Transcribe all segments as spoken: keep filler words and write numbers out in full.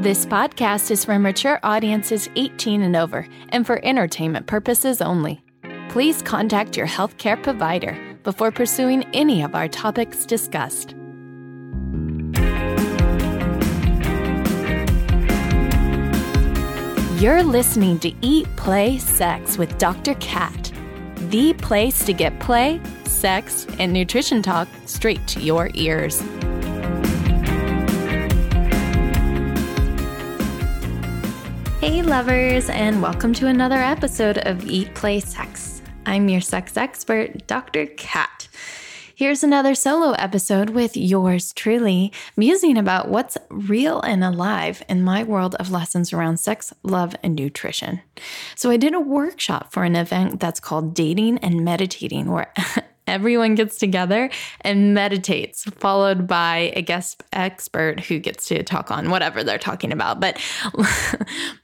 This podcast is for mature audiences eighteen and over and for entertainment purposes only. Please contact your healthcare provider before pursuing any of our topics discussed. You're listening to Eat, Play, Sex with Doctor Kat, the place to get play, sex, and nutrition talk straight to your ears. Hey lovers, and welcome to another episode of Eat, Play, Sex. I'm your sex expert, Doctor Kat. Here's another solo episode with yours truly, musing about what's real and alive in my world of lessons around sex, love, and nutrition. So I did a workshop for an event that's called Dating and Meditating, where everyone gets together and meditates, followed by a guest expert who gets to talk on whatever they're talking about. But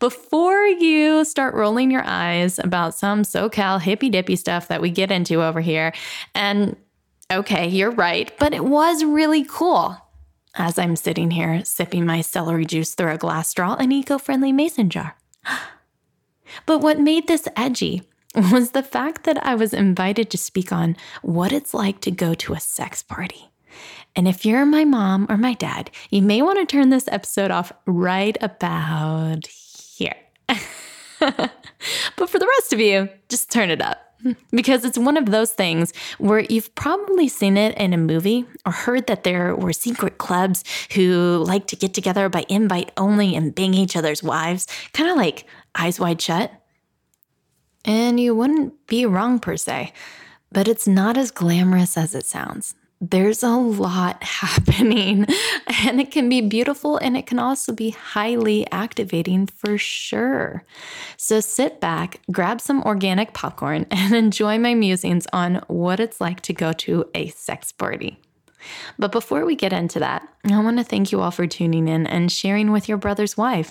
before you start rolling your eyes about some SoCal hippy-dippy stuff that we get into over here, and okay, you're right, but it was really cool. As I'm sitting here sipping my celery juice through a glass straw, an eco-friendly mason jar. But what made this edgy was the fact that I was invited to speak on what it's like to go to a sex party. And if you're my mom or my dad, you may want to turn this episode off right about here. But for the rest of you, just turn it up. Because it's one of those things where you've probably seen it in a movie or heard that there were secret clubs who like to get together by invite only and bang each other's wives, kind of like Eyes Wide Shut. And you wouldn't be wrong per se, but it's not as glamorous as it sounds. There's a lot happening, and it can be beautiful, and it can also be highly activating for sure. So sit back, grab some organic popcorn, and enjoy my musings on what it's like to go to a sex party. But before we get into that, I want to thank you all for tuning in and sharing with your brother's wife.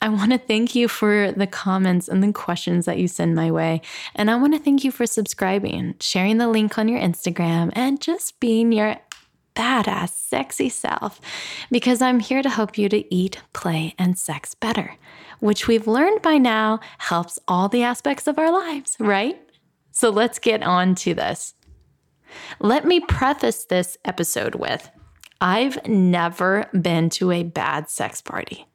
I want to thank you for the comments and the questions that you send my way. And I want to thank you for subscribing, sharing the link on your Instagram, and just being your badass, sexy self, because I'm here to help you to eat, play, and sex better, which we've learned by now helps all the aspects of our lives, right? So let's get on to this. Let me preface this episode with, I've never been to a bad sex party.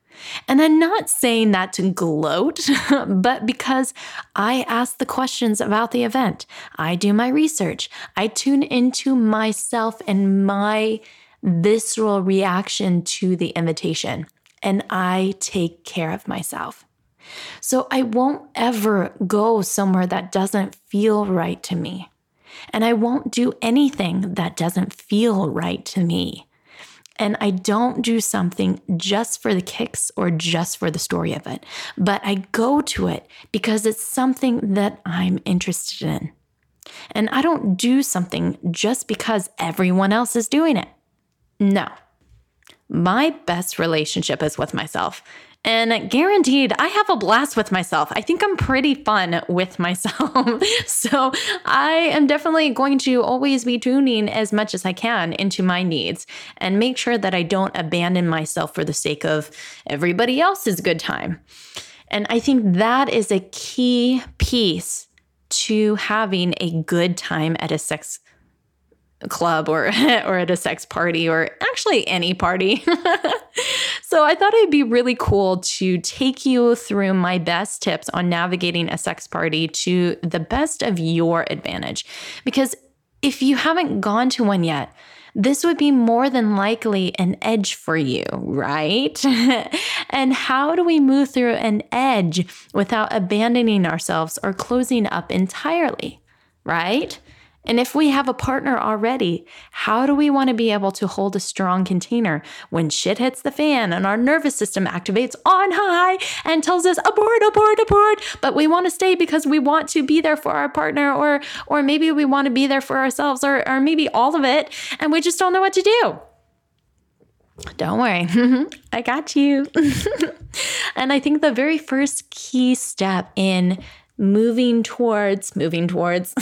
And I'm not saying that to gloat, but because I ask the questions about the event, I do my research, I tune into myself and my visceral reaction to the invitation, and I take care of myself. So I won't ever go somewhere that doesn't feel right to me. And I won't do anything that doesn't feel right to me. And I don't do something just for the kicks or just for the story of it, but I go to it because it's something that I'm interested in. And I don't do something just because everyone else is doing it. No. My best relationship is with myself. And guaranteed, I have a blast with myself. I think I'm pretty fun with myself. So I am definitely going to always be tuning as much as I can into my needs and make sure that I don't abandon myself for the sake of everybody else's good time. And I think that is a key piece to having a good time at a sex club or, or at a sex party, or actually any party. So I thought it'd be really cool to take you through my best tips on navigating a sex party to the best of your advantage. Because if you haven't gone to one yet, this would be more than likely an edge for you, right? And how do we move through an edge without abandoning ourselves or closing up entirely, right? And if we have a partner already, how do we want to be able to hold a strong container when shit hits the fan and our nervous system activates on high and tells us abort, abort, abort, but we want to stay because we want to be there for our partner, or or maybe we want to be there for ourselves, or, or maybe all of it, and we just don't know what to do. Don't worry, I got you. And I think the very first key step in moving towards, moving towards...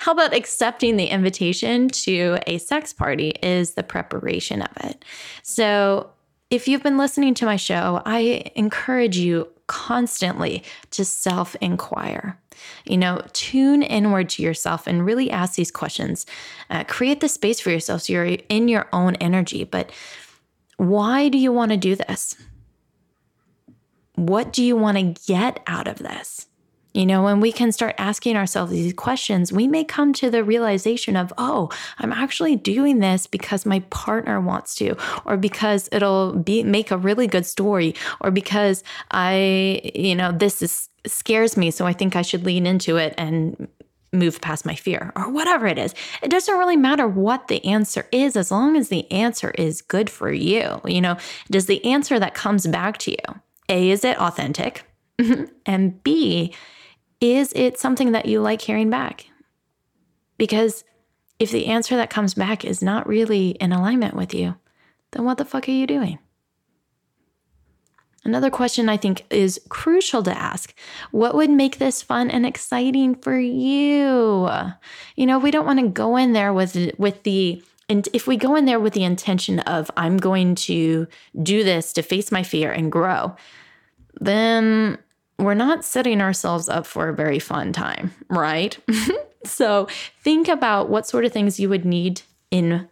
how about accepting the invitation to a sex party is the preparation of it. So If you've been listening to my show, I encourage you constantly to self-inquire. You know, tune inward to yourself and really ask these questions. Uh, create the space for yourself so you're in your own energy. But why do you want to do this? What do you want to get out of this? You know, when we can start asking ourselves these questions, we may come to the realization of, oh, I'm actually doing this because my partner wants to, or because it'll be make a really good story, or because I, you know, this is, scares me, so I think I should lean into it and move past my fear, or whatever it is. It doesn't really matter what the answer is, as long as the answer is good for you. You know, does the answer that comes back to you, A, is it authentic? And B, is it something that you like hearing back? Because if the answer that comes back is not really in alignment with you, then what the fuck are you doing? Another question I think is crucial to ask, what would make this fun and exciting for you? You know, we don't want to go in there with, with the, and if we go in there with the intention of, I'm going to do this to face my fear and grow, then we're not setting ourselves up for a very fun time, right? So think about what sort of things you would need in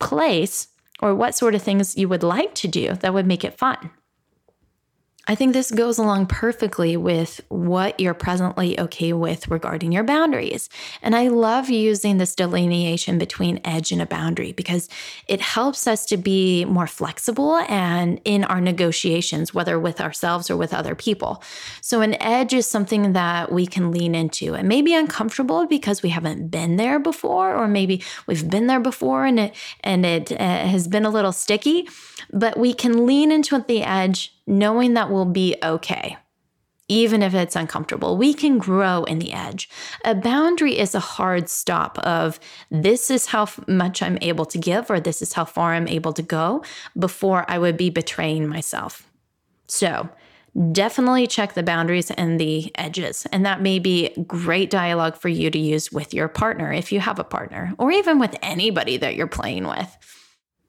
place, or what sort of things you would like to do that would make it fun. I think this goes along perfectly with what you're presently okay with regarding your boundaries. And I love using this delineation between edge and a boundary because it helps us to be more flexible and in our negotiations, whether with ourselves or with other people. So an edge is something that we can lean into. It may be uncomfortable because we haven't been there before, or maybe we've been there before and it, and it uh, has been a little sticky, but we can lean into the edge knowing that we'll be okay, even if it's uncomfortable. We can grow in the edge. A boundary is a hard stop of this is how much I'm able to give, or this is how far I'm able to go before I would be betraying myself. So definitely check the boundaries and the edges. And that may be great dialogue for you to use with your partner, if you have a partner, or even with anybody that you're playing with.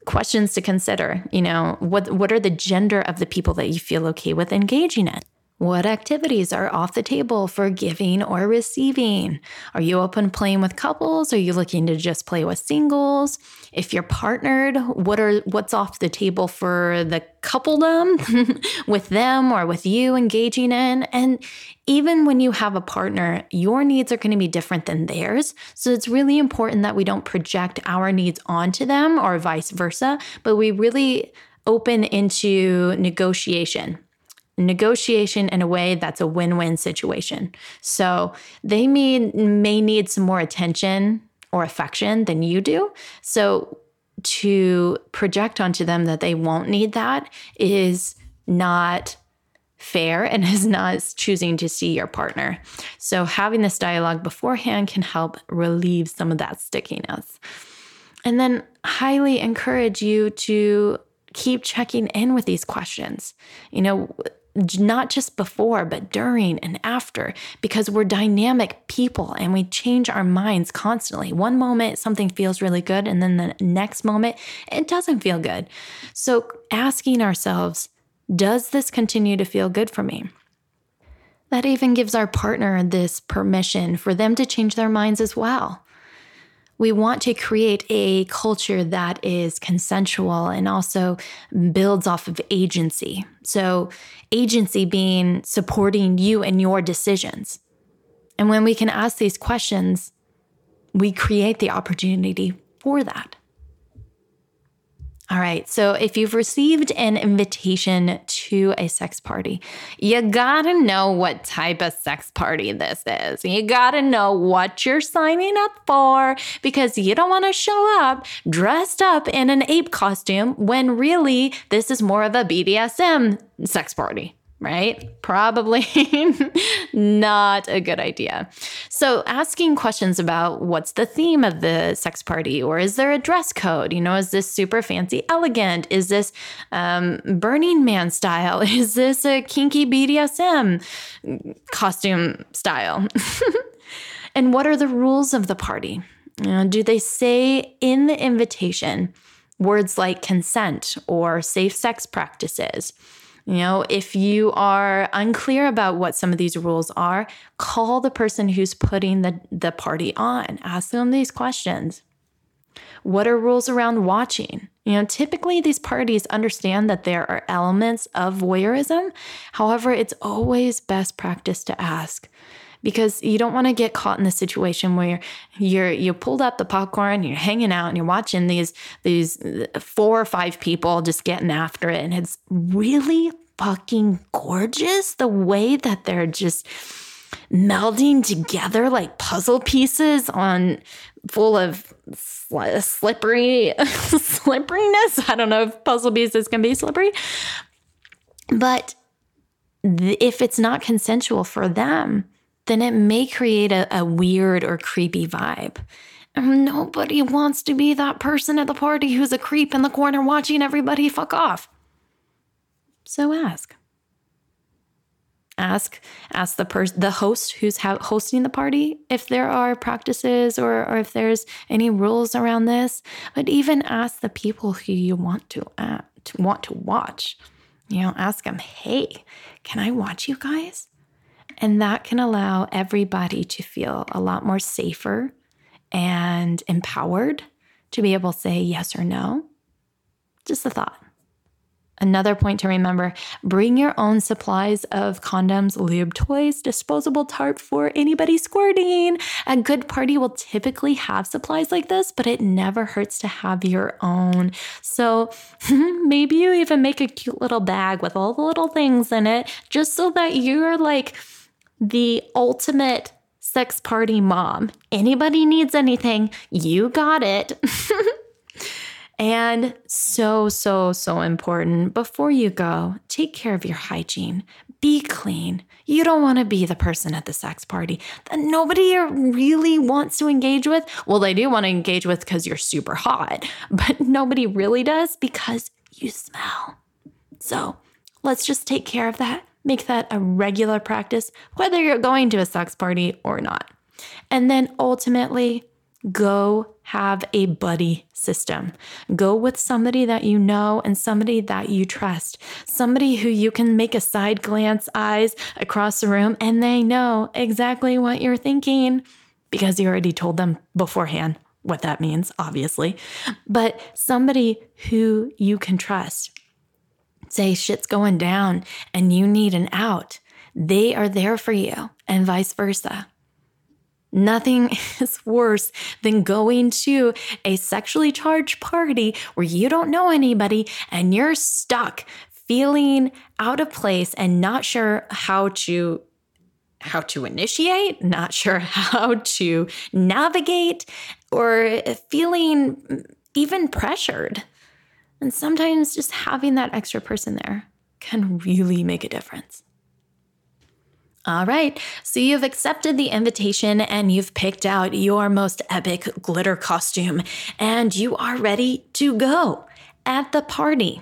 Questions to consider, you know, what what are the gender of the people that you feel okay with engaging in? What activities are off the table for giving or receiving? Are you open playing with couples? Are you looking to just play with singles? If you're partnered, what are what's off the table for the coupledom with them or with you engaging in? And even when you have a partner, your needs are going to be different than theirs. So it's really important that we don't project our needs onto them or vice versa, but we really open into negotiation. Negotiation in a way that's a win-win situation. So they may, may need some more attention or affection than you do. So to project onto them that they won't need that is not fair and is not choosing to see your partner. So having this dialogue beforehand can help relieve some of that stickiness. And then highly encourage you to keep checking in with these questions. You know, not just before, but during and after, because we're dynamic people and we change our minds constantly. One moment, something feels really good, and then the next moment, it doesn't feel good. So asking ourselves, does this continue to feel good for me? That even gives our partner this permission for them to change their minds as well. We want to create a culture that is consensual and also builds off of agency. So agency being supporting you and your decisions. And when we can ask these questions, we create the opportunity for that. All right, so if you've received an invitation to a sex party, you gotta know what type of sex party this is. You gotta know what you're signing up for, because you don't wanna show up dressed up in an ape costume when really this is more of a B D S M sex party, right? Probably not a good idea. So asking questions about what's the theme of the sex party, or is there a dress code? You know, is this super fancy elegant? Is this um, Burning Man style? Is this a kinky B D S M costume style? And what are the rules of the party? You know, do they say in the invitation words like consent or safe sex practices. You know, if you are unclear about what some of these rules are, call the person who's putting the, the party on. Ask them these questions. What are rules around watching? You know, typically these parties understand that there are elements of voyeurism. However, it's always best practice to ask, because you don't want to get caught in the situation where you're, you're you pulled up the popcorn, you're hanging out, and you're watching these these four or five people just getting after it, and it's really fucking gorgeous the way that they're just melding together like puzzle pieces on full of sl- slippery slipperiness. I don't know if puzzle pieces can be slippery, but th- if it's not consensual for them, then it may create a, a weird or creepy vibe. And nobody wants to be that person at the party who's a creep in the corner watching everybody fuck off. So ask. Ask ask the person, the host who's ha- hosting the party, if there are practices or, or if there's any rules around this. But even ask the people who you want to, uh, to want to watch. You know, ask them, hey, can I watch you guys? And that can allow everybody to feel a lot more safer and empowered to be able to say yes or no. Just a thought. Another point to remember, bring your own supplies of condoms, lube, toys, disposable tarp for anybody squirting. A good party will typically have supplies like this, but it never hurts to have your own. So maybe you even make a cute little bag with all the little things in it, just so that you're like the ultimate sex party mom. Anybody needs anything, you got it. And so, so, so important, before you go, take care of your hygiene. Be clean. You don't want to be the person at the sex party that nobody really wants to engage with. Well, they do want to engage with because you're super hot, but nobody really does because you smell. So let's just take care of that. Make that a regular practice, whether you're going to a sex party or not. And then ultimately, go have a buddy system. Go with somebody that you know and somebody that you trust, somebody who you can make a side glance eyes across the room and they know exactly what you're thinking because you already told them beforehand what that means, obviously, but somebody who you can trust. Say shit's going down and you need an out. They are there for you and vice versa. Nothing is worse than going to a sexually charged party where you don't know anybody and you're stuck feeling out of place and not sure how to how to initiate, not sure how to navigate, or feeling even pressured. And sometimes just having that extra person there can really make a difference. All right, so you've accepted the invitation and you've picked out your most epic glitter costume and you are ready to go at the party.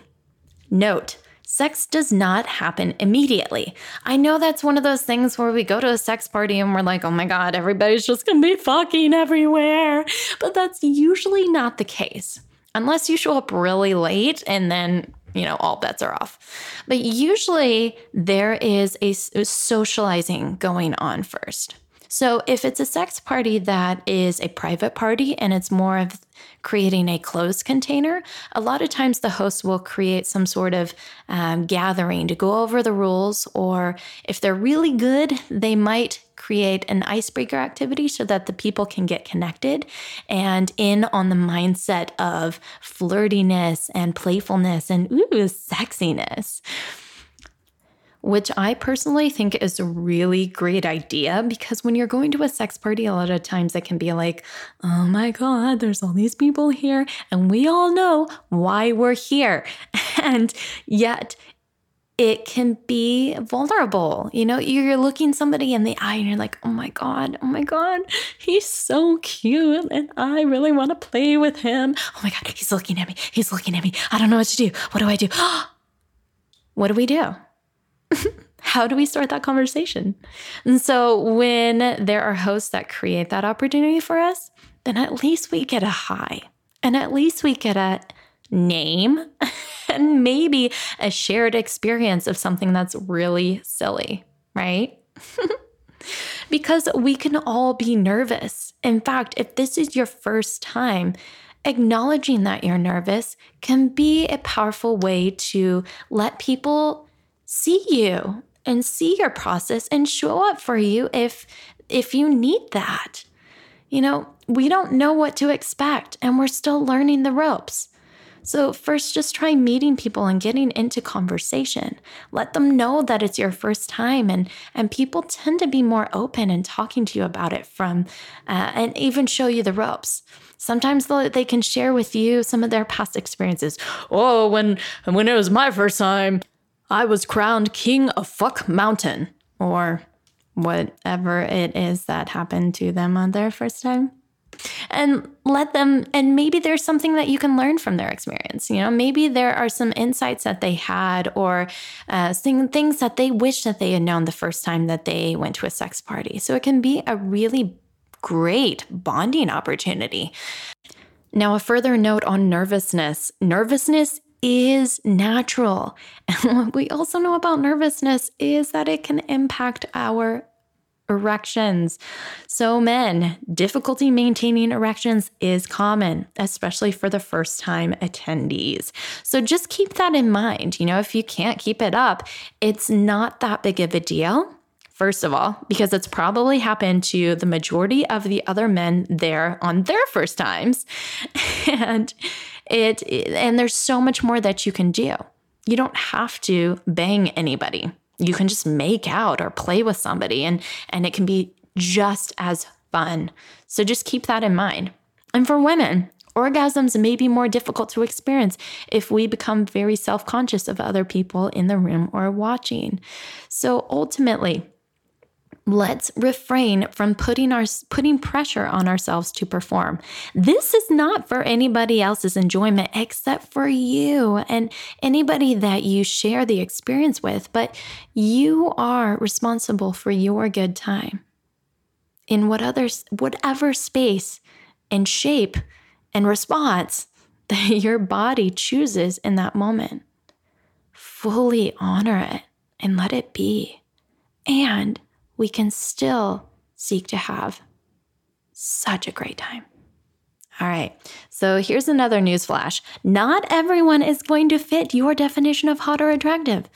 Note, sex does not happen immediately. I know that's one of those things where we go to a sex party and we're like, oh my God, everybody's just gonna be fucking everywhere. But that's usually not the case, unless you show up really late and then, you know, all bets are off. But usually there is a socializing going on first. So if it's a sex party that is a private party and it's more of creating a closed container, a lot of times the host will create some sort of um, gathering to go over the rules, or if they're really good, they might create an icebreaker activity so that the people can get connected and in on the mindset of flirtiness and playfulness and ooh, sexiness, which I personally think is a really great idea, because when you're going to a sex party, a lot of times it can be like, oh my God, there's all these people here and we all know why we're here. And yet it can be vulnerable. You know, you're looking somebody in the eye and you're like, oh my God, oh my God, he's so cute and I really want to play with him. Oh my God, he's looking at me. He's looking at me. I don't know what to do. What do I do? What do we do? How do we start that conversation? And so when there are hosts that create that opportunity for us, then at least we get a high and at least we get a name, and maybe a shared experience of something that's really silly, right? Because we can all be nervous. In fact, if this is your first time, acknowledging that you're nervous can be a powerful way to let people see you and see your process and show up for you if if you need that. You know, we don't know what to expect, and we're still learning the ropes. So first, just try meeting people and getting into conversation. Let them know that it's your first time, and, and people tend to be more open and talking to you about it from, uh, and even show you the ropes. Sometimes they can share with you some of their past experiences. Oh, when, when it was my first time, I was crowned King of Fuck Mountain, or whatever it is that happened to them on their first time. And let them, and maybe there's something that you can learn from their experience. You know, maybe there are some insights that they had, or uh, things that they wish that they had known the first time that they went to a sex party. So it can be a really great bonding opportunity. Now, a further note on nervousness. Nervousness is natural. And what we also know about nervousness is that it can impact our erections. So men, difficulty maintaining erections is common, especially for the first time attendees. So just keep that in mind. You know, if you can't keep it up, it's not that big of a deal. First of all, because it's probably happened to the majority of the other men there on their first times. And it, and there's so much more that you can do. You don't have to bang anybody. You can just make out or play with somebody, and, and it can be just as fun. So just keep that in mind. And for women, orgasms may be more difficult to experience if we become very self-conscious of other people in the room or watching. So ultimately, let's refrain from putting our putting pressure on ourselves to perform. This is not for anybody else's enjoyment except for you and anybody that you share the experience with, but you are responsible for your good time in what others, whatever space and shape and response that your body chooses in that moment. Fully honor it and let it be. And we can still seek to have such a great time. All right, so here's another newsflash. Not everyone is going to fit your definition of hot or attractive.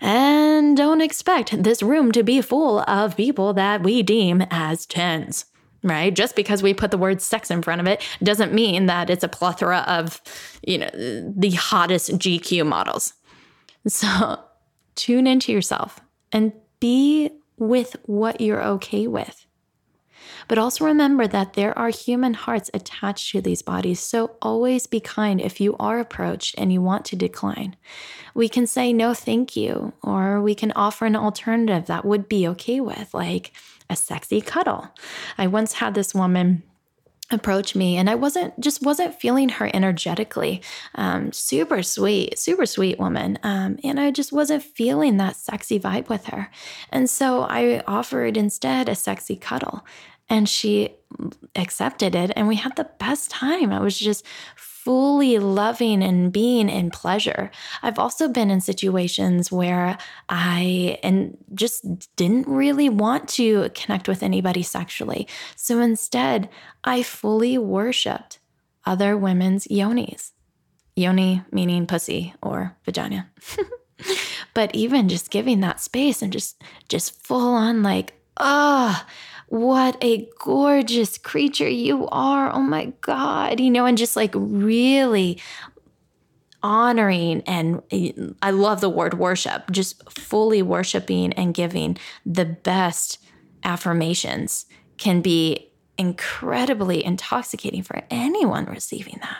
And don't expect this room to be full of people that we deem as tens, right? Just because we put the word sex in front of it doesn't mean that it's a plethora of, you know, the hottest G Q models. So tune into yourself and be with what you're okay with. But also remember that there are human hearts attached to these bodies, so always be kind if you are approached and you want to decline. We can say no thank you, or we can offer an alternative that would be okay with, like a sexy cuddle. I once had this woman approach me, and I wasn't just wasn't feeling her energetically. Um, super sweet, super sweet woman. Um, and I just wasn't feeling that sexy vibe with her. And so I offered instead a sexy cuddle, and she accepted it, and we had the best time. I was just fully loving and being in pleasure. I've also been in situations where I and just didn't really want to connect with anybody sexually. So instead, I fully worshipped other women's yonis. Yoni meaning pussy or vagina. But even just giving that space and just, just full on like, ah. Oh, what a gorgeous creature you are. Oh my God. You know, and just like really honoring, and I love the word worship, just fully worshiping and giving the best affirmations can be incredibly intoxicating for anyone receiving that.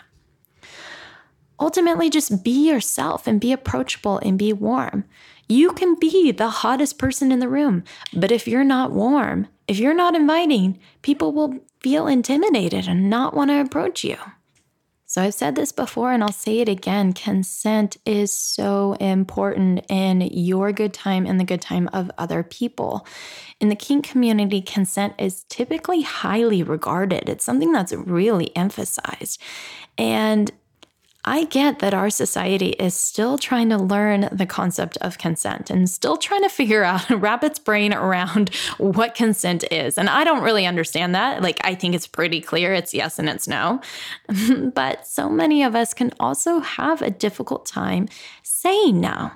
Ultimately, just be yourself and be approachable and be warm. You can be the hottest person in the room, but if you're not warm, if you're not inviting, people will feel intimidated and not want to approach you. So I've said this before and I'll say it again. Consent is so important in your good time and the good time of other people. In the kink community, consent is typically highly regarded. It's something that's really emphasized. And I get that our society is still trying to learn the concept of consent and still trying to figure out, wrap its brain around what consent is. And I don't really understand that. Like, I think it's pretty clear. It's yes and it's no. But so many of us can also have a difficult time saying no.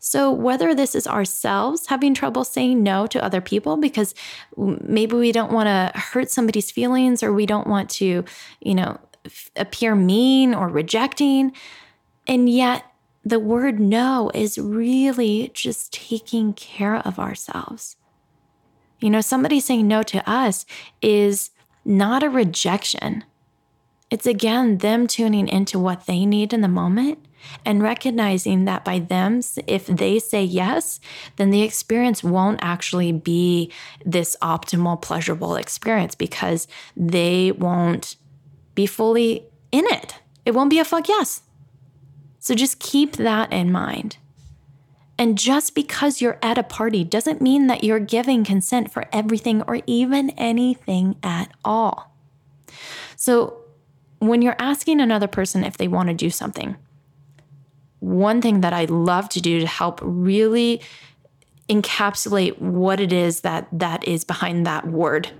So whether this is ourselves having trouble saying no to other people because maybe we don't want to hurt somebody's feelings, or we don't want to, you know, appear mean or rejecting. And yet the word no is really just taking care of ourselves. You know, somebody saying no to us is not a rejection. It's again, them tuning into what they need in the moment and recognizing that by them, if they say yes, then the experience won't actually be this optimal, pleasurable experience because they won't be fully in it. It won't be a fuck yes. So just keep that in mind. And just because you're at a party doesn't mean that you're giving consent for everything or even anything at all. So when you're asking another person if they want to do something, one thing that I love to do to help really encapsulate what it is that that is behind that word,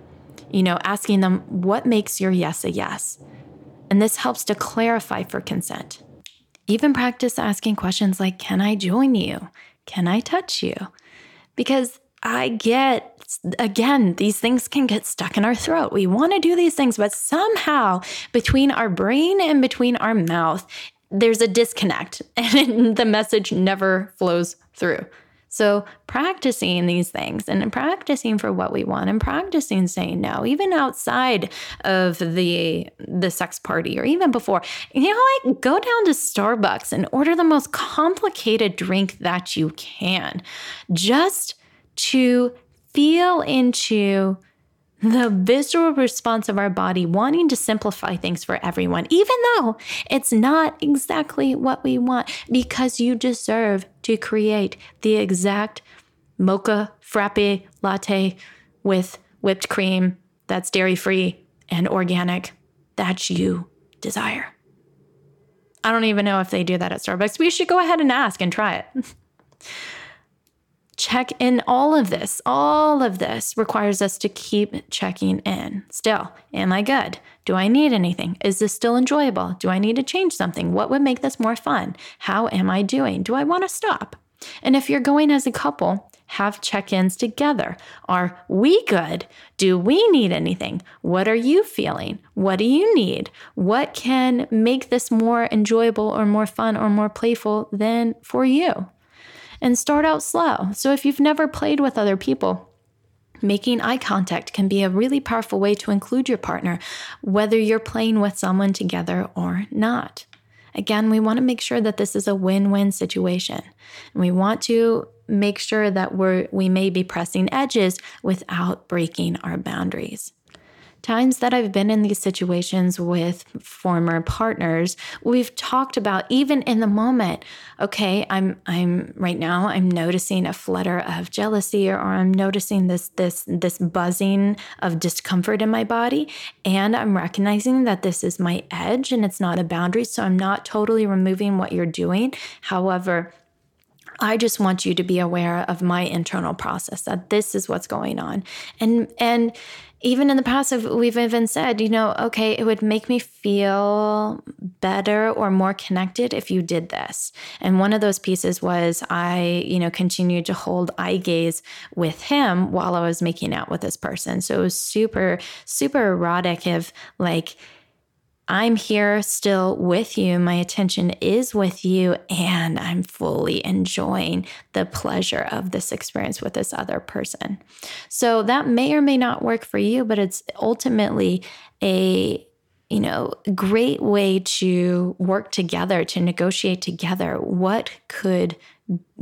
you know, asking them, what makes your yes a yes? And this helps to clarify for consent. Even practice asking questions like, can I join you? Can I touch you? Because I get, again, these things can get stuck in our throat. We want to do these things, but somehow between our brain and between our mouth, there's a disconnect and the message never flows through. So practicing these things and practicing for what we want and practicing saying no, even outside of the the sex party or even before, you know, like go down to Starbucks and order the most complicated drink that you can just to feel into the visceral response of our body wanting to simplify things for everyone, even though it's not exactly what we want, because you deserve to create the exact mocha frappe latte with whipped cream that's dairy-free and organic that you desire. I don't even know if they do that at Starbucks. We should go ahead and ask and try it. Check in. All of this, all of this requires us to keep checking in. Still, am I good? Do I need anything? Is this still enjoyable? Do I need to change something? What would make this more fun? How am I doing? Do I want to stop? And if you're going as a couple, have check-ins together. Are we good? Do we need anything? What are you feeling? What do you need? What can make this more enjoyable or more fun or more playful than for you? And start out slow. So if you've never played with other people, making eye contact can be a really powerful way to include your partner, whether you're playing with someone together or not. Again, we want to make sure that this is a win-win situation. And we want to make sure that we're, we may be pressing edges without breaking our boundaries. Times that I've been in these situations with former partners, we've talked about even in the moment, okay, I'm I'm right now I'm noticing a flutter of jealousy, or, or I'm noticing this this this buzzing of discomfort in my body, and I'm recognizing that this is my edge and it's not a boundary, so I'm not totally removing what you're doing. However, I just want you to be aware of my internal process, that this is what's going on. And and even in the past, we've even said, you know, okay, it would make me feel better or more connected if you did this. And one of those pieces was I, you know, continued to hold eye gaze with him while I was making out with this person. So it was super, super erotic if like, I'm here still with you. My attention is with you, and I'm fully enjoying the pleasure of this experience with this other person. So that may or may not work for you, but it's ultimately a, you know, great way to work together, to negotiate together what could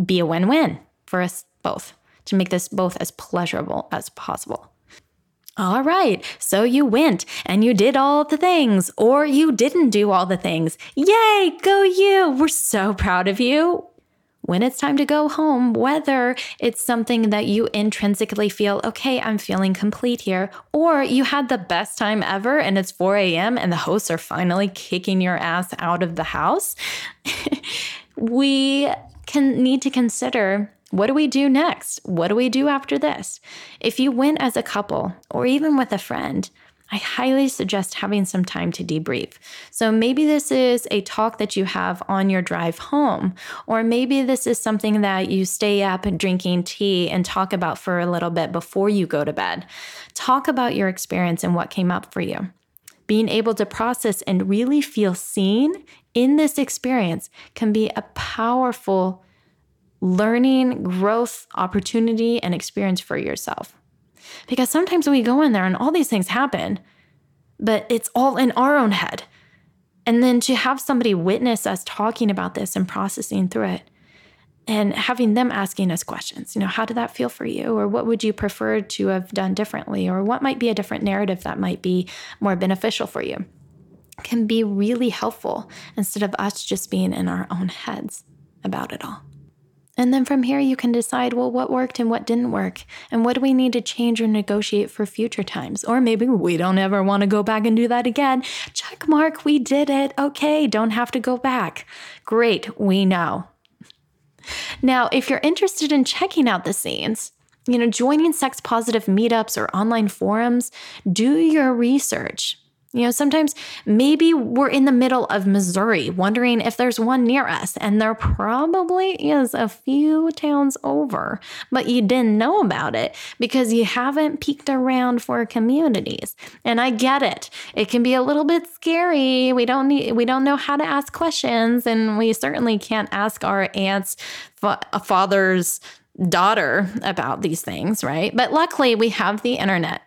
be a win-win for us both, to make this both as pleasurable as possible. All right, so you went and you did all the things, or you didn't do all the things. Yay, go you. We're so proud of you. when it's time to go home, whether it's something that you intrinsically feel, okay, I'm feeling complete here, or you had the best time ever and it's four a.m. and the hosts are finally kicking your ass out of the house, we can need to consider, what do we do next? What do we do after this? If you went as a couple or even with a friend, I highly suggest having some time to debrief. So maybe this is a talk that you have on your drive home, or maybe this is something that you stay up and drinking tea and talk about for a little bit before you go to bed. Talk about your experience and what came up for you. Being able to process and really feel seen in this experience can be a powerful learning, growth, opportunity, and experience for yourself. Because sometimes we go in there and all these things happen, but it's all in our own head. And then to have somebody witness us talking about this and processing through it and having them asking us questions, you know, how did that feel for you? Or what would you prefer to have done differently? Or what might be a different narrative that might be more beneficial for you can be really helpful instead of us just being in our own heads about it all. And then from here, you can decide, well, what worked and what didn't work? And what do we need to change or negotiate for future times? Or maybe we don't ever want to go back and do that again. Check mark, we did it. Okay, don't have to go back. Great, we know. Now, if you're interested in checking out the scenes, you know, joining sex positive meetups or online forums, do your research. You know, sometimes maybe we're in the middle of Missouri wondering if there's one near us, and there probably is a few towns over, but you didn't know about it because you haven't peeked around for communities. And I get it. It can be a little bit scary. We don't need, we don't know how to ask questions, and we certainly can't ask our aunt's fa- father's daughter about these things, right? But luckily we have the internet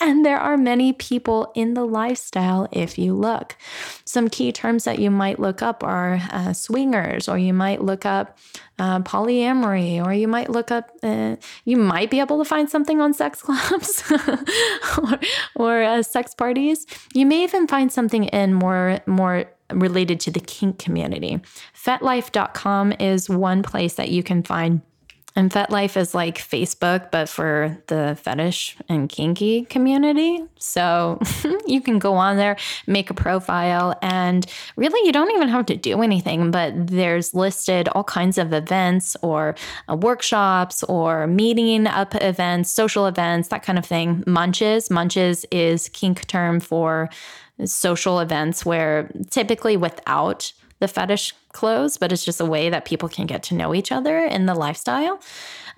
and there are many people in the lifestyle if you look. Some key terms that you might look up are uh, swingers, or you might look up uh, polyamory, or you might look up, uh, you might be able to find something on sex clubs or, or uh, sex parties. You may even find something in more, more related to the kink community. FetLife dot com is one place that you can find. And FetLife is like Facebook, but for the fetish and kinky community. So you can go on there, make a profile, and really you don't even have to do anything, but there's listed all kinds of events or uh, workshops or meeting up events, social events, that kind of thing. Munches. Munches is kink term for social events where typically without the fetish clothes, but it's just a way that people can get to know each other in the lifestyle.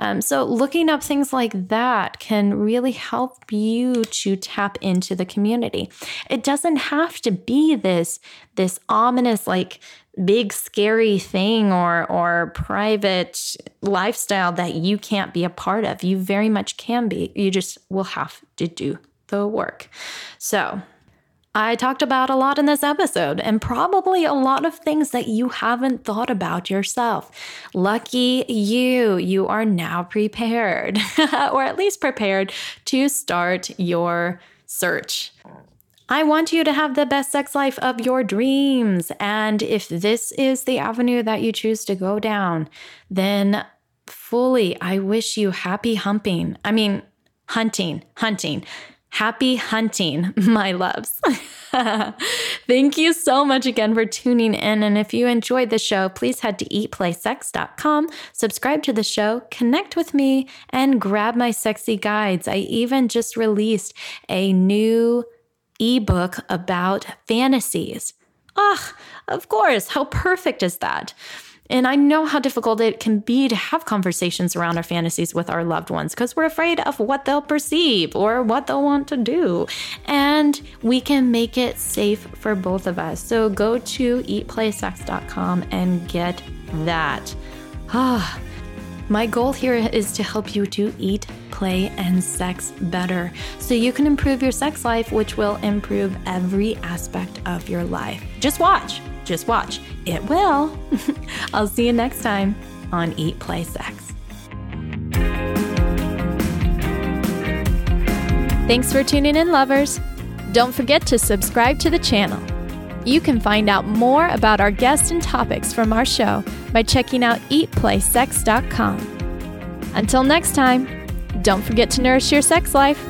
Um, so looking up things like that can really help you to tap into the community. It doesn't have to be this, this ominous, like big scary thing or, or private lifestyle that you can't be a part of. You very much can be. You just will have to do the work. So I talked about a lot in this episode, and probably a lot of things that you haven't thought about yourself. Lucky you, you are now prepared, or at least prepared to start your search. I want you to have the best sex life of your dreams. And if this is the avenue that you choose to go down, then fully, I wish you happy humping. I mean, hunting, hunting. Happy hunting, my loves. Thank you so much again for tuning in. And if you enjoyed the show, please head to eat play sex dot com, subscribe to the show, connect with me, and grab my sexy guides. I even just released a new ebook about fantasies. Ah, oh, of course. How perfect is that? And I know how difficult it can be to have conversations around our fantasies with our loved ones because we're afraid of what they'll perceive or what they'll want to do. And we can make it safe for both of us. So go to eat play sex dot com and get that. Ah, my goal here is to help you to eat, play, and sex better so you can improve your sex life, which will improve every aspect of your life. Just watch. Just watch. It will. I'll see you next time on Eat, Play, Sex. Thanks for tuning in, lovers. Don't forget to subscribe to the channel. You can find out more about our guests and topics from our show by checking out eat play sex dot com. Until next time, don't forget to nourish your sex life.